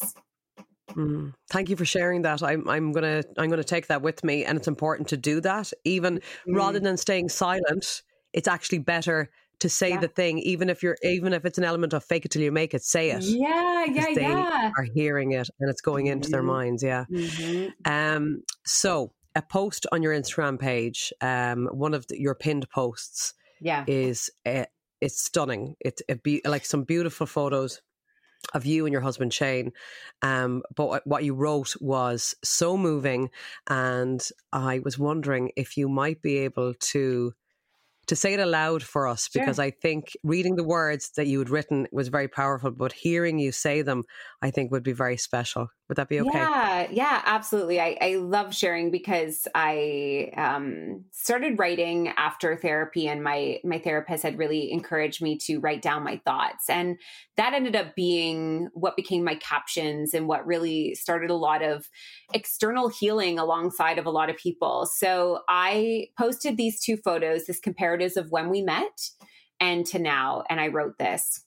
Mm. Thank you for sharing that. I'm, I'm gonna I'm gonna take that with me, and it's important to do that. Even mm. rather than staying silent, it's actually better to say yeah. the thing, even if you're even if it's an element of fake it till you make it, say it. Yeah, yeah, they yeah. are hearing it, and it's going into mm-hmm. their minds. Yeah. Mm-hmm. Um. So a post on your Instagram page, um, one of the, your pinned posts, yeah, is uh, it's stunning. It it be like some beautiful photos of you and your husband Shane, um, but what you wrote was so moving, and I was wondering if you might be able to to say it aloud for us, because sure. I think reading the words that you had written was very powerful, but hearing you say them, I think, would be very special. Would that be okay? Yeah, yeah, absolutely. I, I love sharing, because I um, started writing after therapy, and my my therapist had really encouraged me to write down my thoughts, and that ended up being what became my captions and what really started a lot of external healing alongside of a lot of people. So I posted these two photos, this comparative of when we met and to now. And I wrote this: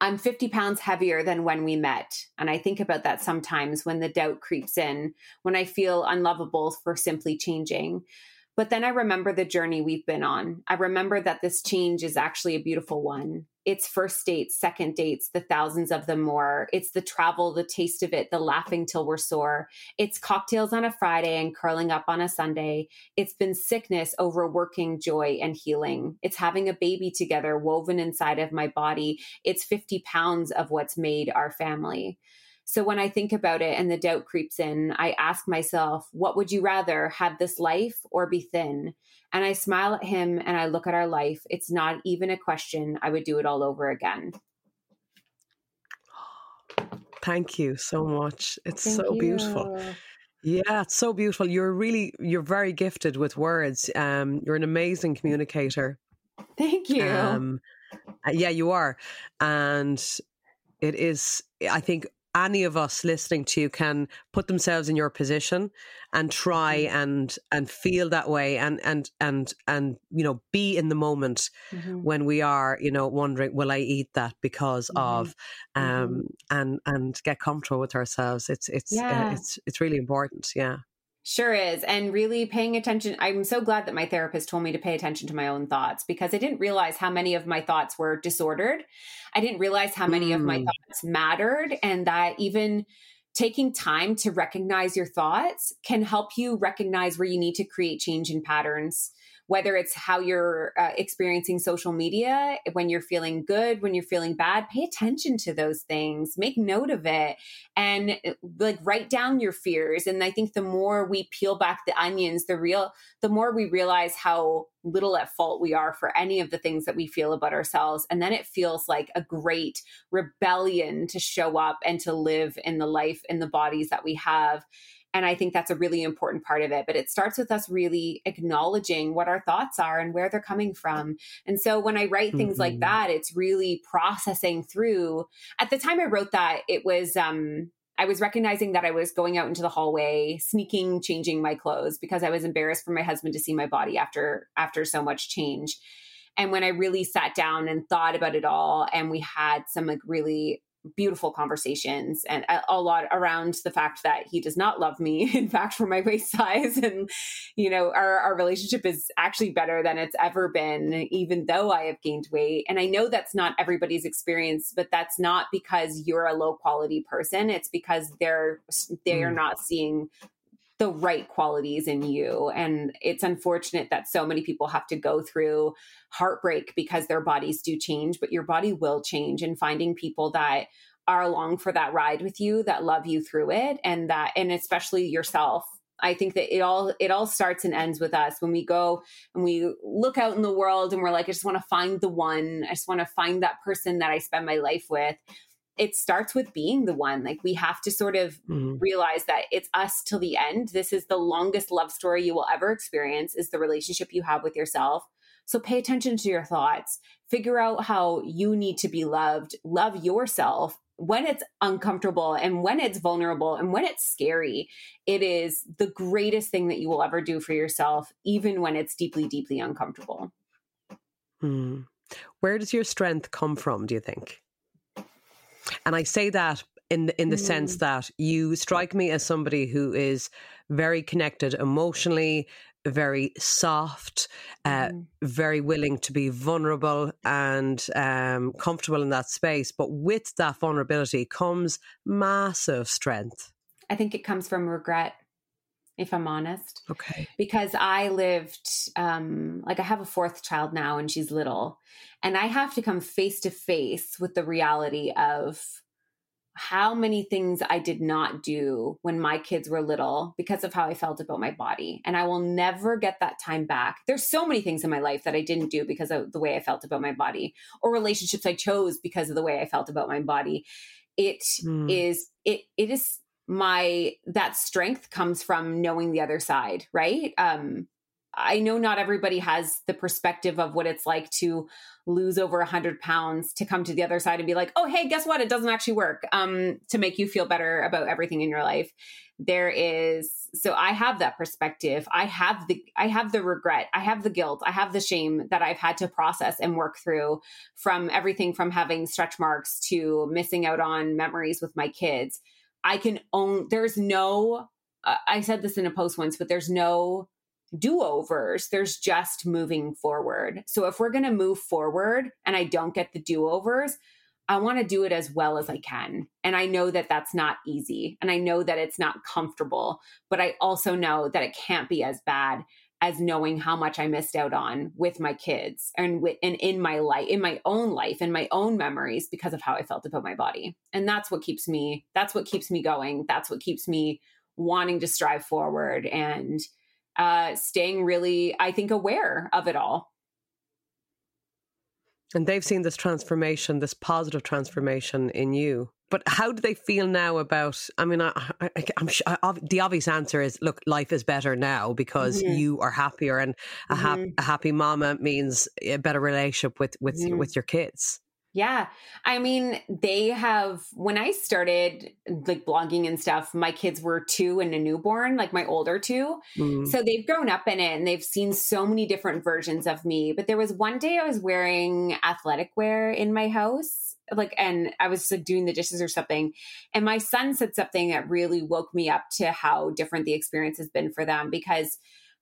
I'm fifty pounds heavier than when we met. And I think about that sometimes when the doubt creeps in, when I feel unlovable for simply changing. But then I remember the journey we've been on. I remember that this change is actually a beautiful one. It's first dates, second dates, the thousands of them more. It's the travel, the taste of it, the laughing till we're sore. It's cocktails on a Friday and curling up on a Sunday. It's been sickness, overworking, joy, and healing. It's having a baby together woven inside of my body. It's fifty pounds of what's made our family. So when I think about it and the doubt creeps in, I ask myself, what would you rather have, this life or be thin? And I smile at him and I look at our life. It's not even a question. I would do it all over again. Thank you so much. It's Thank so you. Beautiful. Yeah, it's so beautiful. You're really, you're very gifted with words. Um, you're an amazing communicator. Thank you. Um, yeah, you are. And it is, I think, any of us listening to you can put themselves in your position and try and and feel that way and and and and you know, be in the moment mm-hmm. when we are, you know, wondering, will I eat that because mm-hmm. of um mm-hmm. and and get comfortable with ourselves. It's it's yeah. uh, it's it's really important. Yeah. Sure is. And really paying attention. I'm so glad that my therapist told me to pay attention to my own thoughts, because I didn't realize how many of my thoughts were disordered. I didn't realize how many mm. of my thoughts mattered, and that even taking time to recognize your thoughts can help you recognize where you need to create change in patterns, whether it's how you're uh, experiencing social media, when you're feeling good, when you're feeling bad. Pay attention to those things, make note of it, and like write down your fears. And I think the more we peel back the onions, the real, the more we realize how little at fault we are for any of the things that we feel about ourselves. And then it feels like a great rebellion to show up and to live in the life and the bodies that we have. And I think that's a really important part of it. But it starts with us really acknowledging what our thoughts are and where they're coming from. And so when I write things mm-hmm. like that, it's really processing through. At the time I wrote that, it was, um, I was recognizing that I was going out into the hallway, sneaking, changing my clothes, because I was embarrassed for my husband to see my body after, after so much change. And when I really sat down and thought about it all, and we had some like really beautiful conversations, and a lot around the fact that he does not love me, in fact, for my waist size. And, you know, our, our relationship is actually better than it's ever been, even though I have gained weight. And I know that's not everybody's experience, but that's not because you're a low quality person. It's because they're, they are not seeing the right qualities in you. And it's unfortunate that so many people have to go through heartbreak because their bodies do change, but your body will change. And finding people that are along for that ride with you, that love you through it, and that, and especially yourself. I think that it all, it all starts and ends with us. When we go and we look out in the world and we're like, I just want to find the one, I just want to find that person that I spend my life with. It starts with being the one. Like, we have to sort of mm. realize that it's us till the end. This is the longest love story you will ever experience, is the relationship you have with yourself. So pay attention to your thoughts, figure out how you need to be loved, love yourself when it's uncomfortable and when it's vulnerable and when it's scary. It is the greatest thing that you will ever do for yourself, even when it's deeply, deeply uncomfortable. Mm. Where does your strength come from, do you think? And I say that in the, in the mm. sense that you strike me as somebody who is very connected emotionally, very soft, uh, mm. very willing to be vulnerable and um, comfortable in that space. But with that vulnerability comes massive strength. I think it comes from regret, if I'm honest. Okay. Because I lived, um, like I have a fourth child now and she's little, and I have to come face to face with the reality of how many things I did not do when my kids were little because of how I felt about my body. And I will never get that time back. There's so many things in my life that I didn't do because of the way I felt about my body, or relationships I chose because of the way I felt about my body. It mm. is, it, it is, my, that strength comes from knowing the other side, right? Um, I know not everybody has the perspective of what it's like to lose over a hundred pounds, to come to the other side and be like, oh, hey, guess what? It doesn't actually work, um, to make you feel better about everything in your life. There is, so I have that perspective. I have the, I have the regret. I have the guilt. I have the shame that I've had to process and work through, from everything from having stretch marks to missing out on memories with my kids. I can own, there's no, uh, I said this in a post once, but there's no do-overs. There's just moving forward. So if we're going to move forward and I don't get the do-overs, I want to do it as well as I can. And I know that that's not easy. And I know that it's not comfortable, but I also know that it can't be as bad as knowing how much I missed out on with my kids and, with, and in my life, in my own life, in my own memories, because of how I felt about my body. And that's what keeps me, that's what keeps me going. That's what keeps me wanting to strive forward and uh, staying really, I think, aware of it all. And they've seen this transformation, this positive transformation in you. But how do they feel now about, I mean, I, I, I'm sure, I, the obvious answer is, look, life is better now because mm-hmm. you are happier, and a, hap, mm-hmm. a happy mama means a better relationship with, with, mm-hmm. with your kids. Yeah. I mean, they have, when I started like blogging and stuff, my kids were two and a newborn, like my older two. Mm. So they've grown up in it and they've seen so many different versions of me. But there was one day I was wearing athletic wear in my house, like, and I was like doing the dishes or something. And my son said something that really woke me up to how different the experience has been for them, because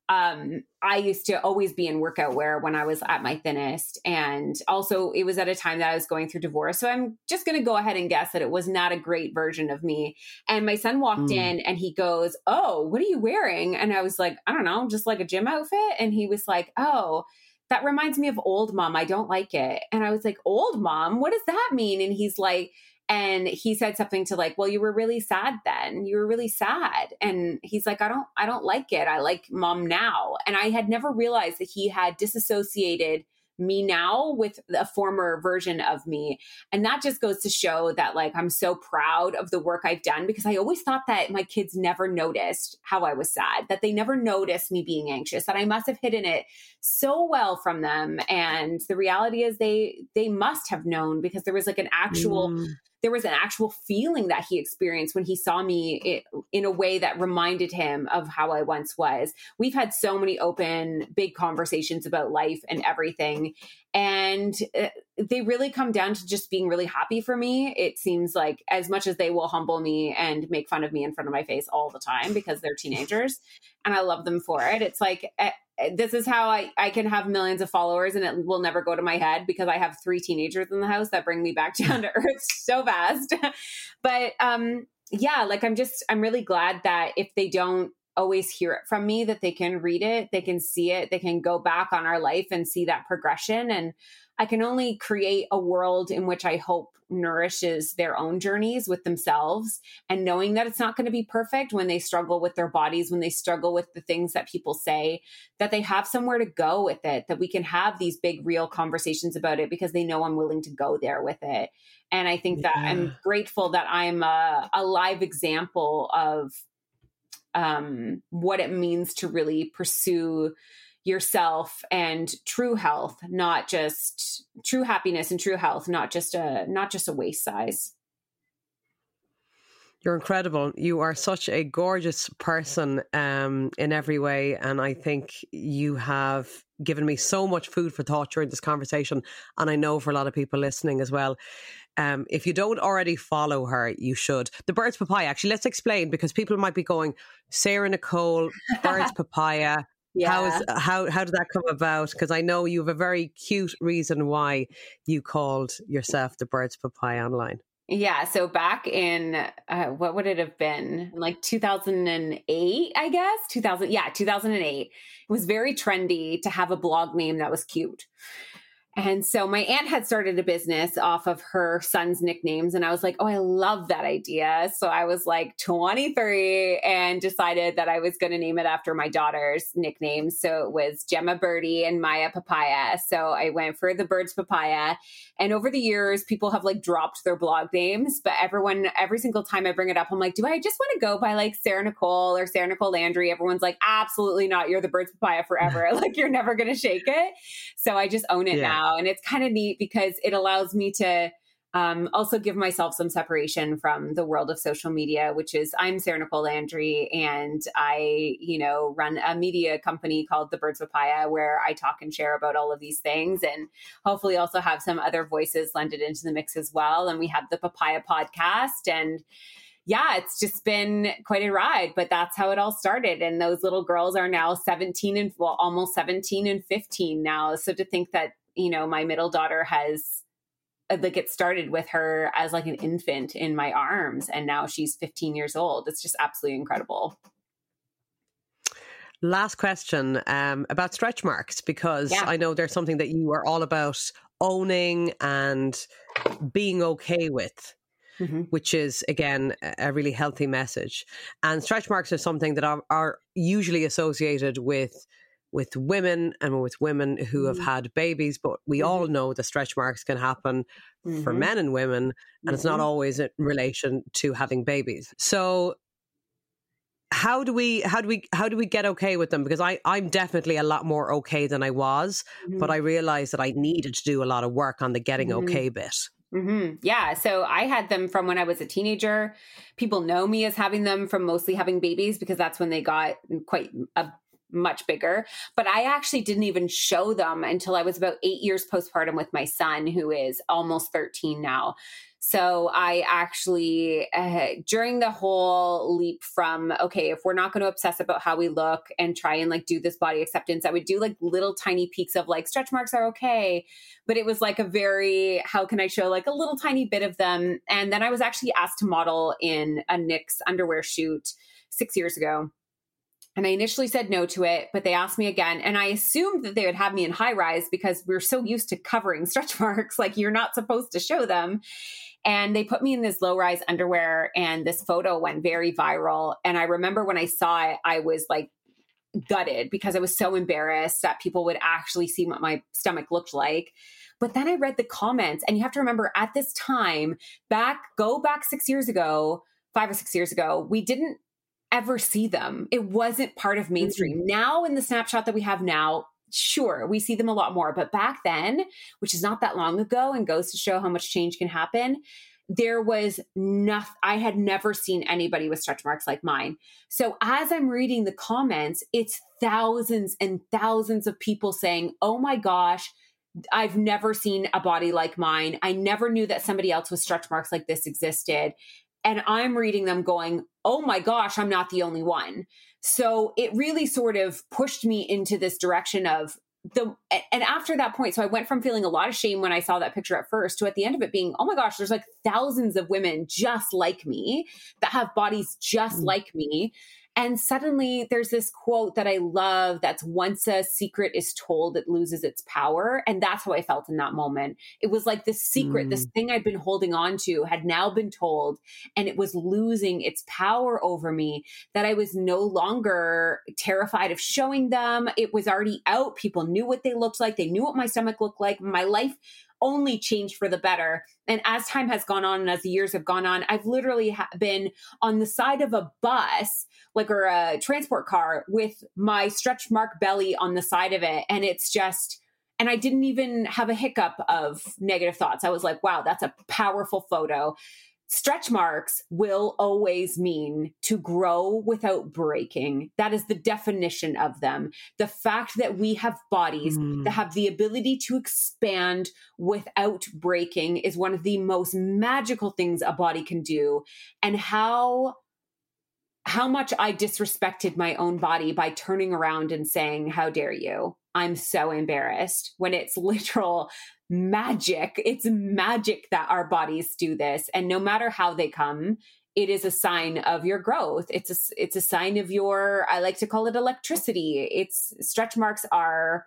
Um, I used to always be in workout wear when I was at my thinnest. And also it was at a time that I was going through divorce. So I'm just going to go ahead and guess that it was not a great version of me. And my son walked mm. in and he goes, "Oh, what are you wearing?" And I was like, "I don't know, just like a gym outfit." And he was like, "Oh, that reminds me of old mom. I don't like it." And I was like, "Old mom, what does that mean?" And he's like, and he said something to like, "Well, you were really sad then. You were really sad." And he's like, I don't, I don't like it. I like mom now. And I had never realized that he had disassociated me now with a former version of me. And that just goes to show that like, I'm so proud of the work I've done, because I always thought that my kids never noticed how I was sad, that they never noticed me being anxious, that I must have hidden it so well from them. And the reality is they, they must have known, because there was like an actual... Mm. There was an actual feeling that he experienced when he saw me in a way that reminded him of how I once was. We've had so many open, big conversations about life and everything. And they really come down to just being really happy for me. It seems like, as much as they will humble me and make fun of me in front of my face all the time because they're teenagers and I love them for it. It's like, this is how I, I can have millions of followers and it will never go to my head, because I have three teenagers in the house that bring me back down to earth so fast. But um, yeah, like I'm just, I'm really glad that if they don't always hear it from me, that they can read it, they can see it, they can go back on our life and see that progression. And I can only create a world in which I hope nourishes their own journeys with themselves, and knowing that it's not going to be perfect when they struggle with their bodies, when they struggle with the things that people say, that they have somewhere to go with it, that we can have these big, real conversations about it, because they know I'm willing to go there with it. And I think yeah. that I'm grateful that I'm a, a live example of um, what it means to really pursue yourself and true health, not just true happiness and true health, not just a, not just a waist size. You're incredible. You are such a gorgeous person um, in every way. And I think you have given me so much food for thought during this conversation. And I know for a lot of people listening as well. Um, if you don't already follow her, you should. The Birds Papaya, actually, let's explain, because people might be going, Sarah Nicole, Birds Papaya. Yeah. How, is, how how did that come about? Because I know you have a very cute reason why you called yourself the Birds Papaya online. Yeah. So back in, uh, what would it have been? Like two thousand eight, I guess? two thousand, yeah, two thousand eight. It was very trendy to have a blog name that was cute. And so my aunt had started a business off of her son's nicknames. And I was like, oh, I love that idea. So I was like twenty-three and decided that I was going to name it after my daughter's nicknames. So it was Gemma Birdie and Maya Papaya. So I went for the Birds Papaya. And over the years, people have like dropped their blog names, but everyone, every single time I bring it up, I'm like, do I just want to go by like Sarah Nicole or Sarah Nicole Landry? Everyone's like, absolutely not. You're the Birds Papaya forever. Like you're never going to shake it. So I just own it yeah. now. And it's kind of neat because it allows me to um, also give myself some separation from the world of social media, which is I'm Sarah Nicole Landry, and I, you know, run a media company called The Birds Papaya, where I talk and share about all of these things, and hopefully also have some other voices blended into the mix as well. And we have the Papaya podcast, and yeah, it's just been quite a ride, but that's how it all started. And those little girls are now seventeen and well, almost seventeen and fifteen now. So to think that, you know, my middle daughter has like, it started with her as like an infant in my arms, and now she's fifteen years old. It's just absolutely incredible. Last question um, about stretch marks, because yeah. I know there's something that you are all about owning and being okay with. Mm-hmm. Which is, again, a really healthy message. And stretch marks are something that are, are usually associated with with women and with women who have mm-hmm. had babies. But we mm-hmm. all know that stretch marks can happen mm-hmm. for men and women. And mm-hmm. it's not always in relation to having babies. So how do we how do we how do we get okay with them? Because I, I'm definitely a lot more okay than I was, mm-hmm. but I realized that I needed to do a lot of work on the getting mm-hmm. okay bit. Mm-hmm. Yeah. So I had them from when I was a teenager. People know me as having them from mostly having babies because that's when they got quite a much bigger, but I actually didn't even show them until I was about eight years postpartum with my son, who is almost thirteen now. So I actually, uh, during the whole leap from, okay, if we're not going to obsess about how we look and try and like do this body acceptance, I would do like little tiny peaks of like stretch marks are okay. But it was like a very, how can I show like a little tiny bit of them? And then I was actually asked to model in a N Y X underwear shoot six years ago. And I initially said no to it, but they asked me again. And I assumed that they would have me in high rise because we're so used to covering stretch marks. Like you're not supposed to show them. And they put me in this low rise underwear and this photo went very viral. And I remember when I saw it, I was like gutted because I was so embarrassed that people would actually see what my stomach looked like. But then I read the comments, and you have to remember at this time, back, go back six years ago, five or six years ago, we didn't ever see them. It wasn't part of mainstream. Mm-hmm. Now in the snapshot that we have now, sure, we see them a lot more. But back then, which is not that long ago and goes to show how much change can happen, there was nothing. I had never seen anybody with stretch marks like mine. So as I'm reading the comments, it's thousands and thousands of people saying, oh my gosh, I've never seen a body like mine. I never knew that somebody else with stretch marks like this existed. And I'm reading them going, oh my gosh, I'm not the only one. So it really sort of pushed me into this direction of the, and after that point, so I went from feeling a lot of shame when I saw that picture at first to at the end of it being, oh my gosh, there's like thousands of women just like me that have bodies just mm-hmm. like me. And suddenly there's this quote that I love that's once a secret is told, it loses its power. And that's how I felt in that moment. It was like this secret, mm. this thing I'd been holding on to had now been told, and it was losing its power over me, that I was no longer terrified of showing them. It was already out. People knew what they looked like. They knew what my stomach looked like. My life only changed for the better. And as time has gone on and as the years have gone on, I've literally ha- been on the side of a bus, like, or a transport car with my stretch mark belly on the side of it. And it's just, and I didn't even have a hiccup of negative thoughts. I was like, wow, that's a powerful photo. Stretch marks will always mean to grow without breaking. That is the definition of them. The fact that we have bodies mm. that have the ability to expand without breaking is one of the most magical things a body can do. And how, how much I disrespected my own body by turning around and saying, how dare you? I'm so embarrassed, when it's literal magic. It's magic that our bodies do this. And no matter how they come, it is a sign of your growth. It's a, it's a sign of your, I like to call it electricity. It's stretch marks are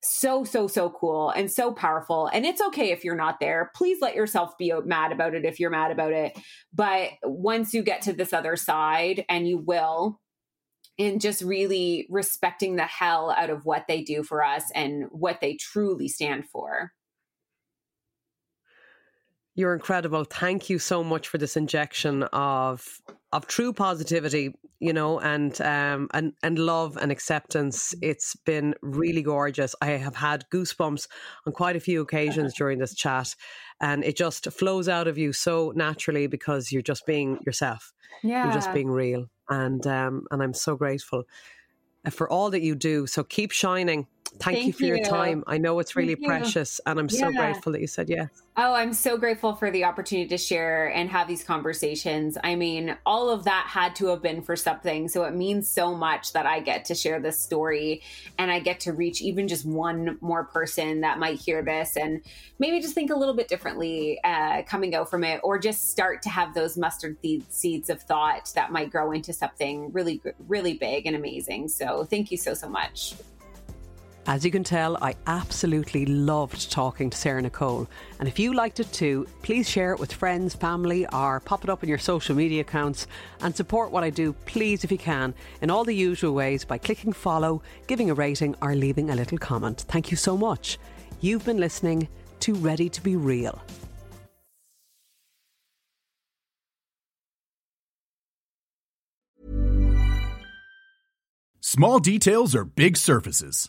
so, so, so cool and so powerful. And it's okay if you're not there. Please let yourself be mad about it if you're mad about it. But once you get to this other side, and you will, and just really respecting the hell out of what they do for us and what they truly stand for. You're incredible. Thank you so much for this injection of of true positivity, you know, and um and, and love and acceptance. It's been really gorgeous. I have had goosebumps on quite a few occasions during this chat, and it just flows out of you so naturally because you're just being yourself. Yeah. You're just being real. And um, and I'm so grateful for all that you do. So keep shining. Thank, Thank you for you. your time. I know it's really Thank precious you. and I'm yeah. so grateful that you said yes. Oh, I'm so grateful for the opportunity to share and have these conversations. I mean, all of that had to have been for something. So it means so much that I get to share this story, and I get to reach even just one more person that might hear this and maybe just think a little bit differently uh, come and go from it, or just start to have those mustard seeds of thought that might grow into something really, really big and amazing. So thank you so, so much. As you can tell, I absolutely loved talking to Sarah Nicole. And if you liked it too, please share it with friends, family, or pop it up in your social media accounts, and support what I do, please, if you can, in all the usual ways by clicking follow, giving a rating, or leaving a little comment. Thank you so much. You've been listening to Ready to Be Real. Small details or big surfaces,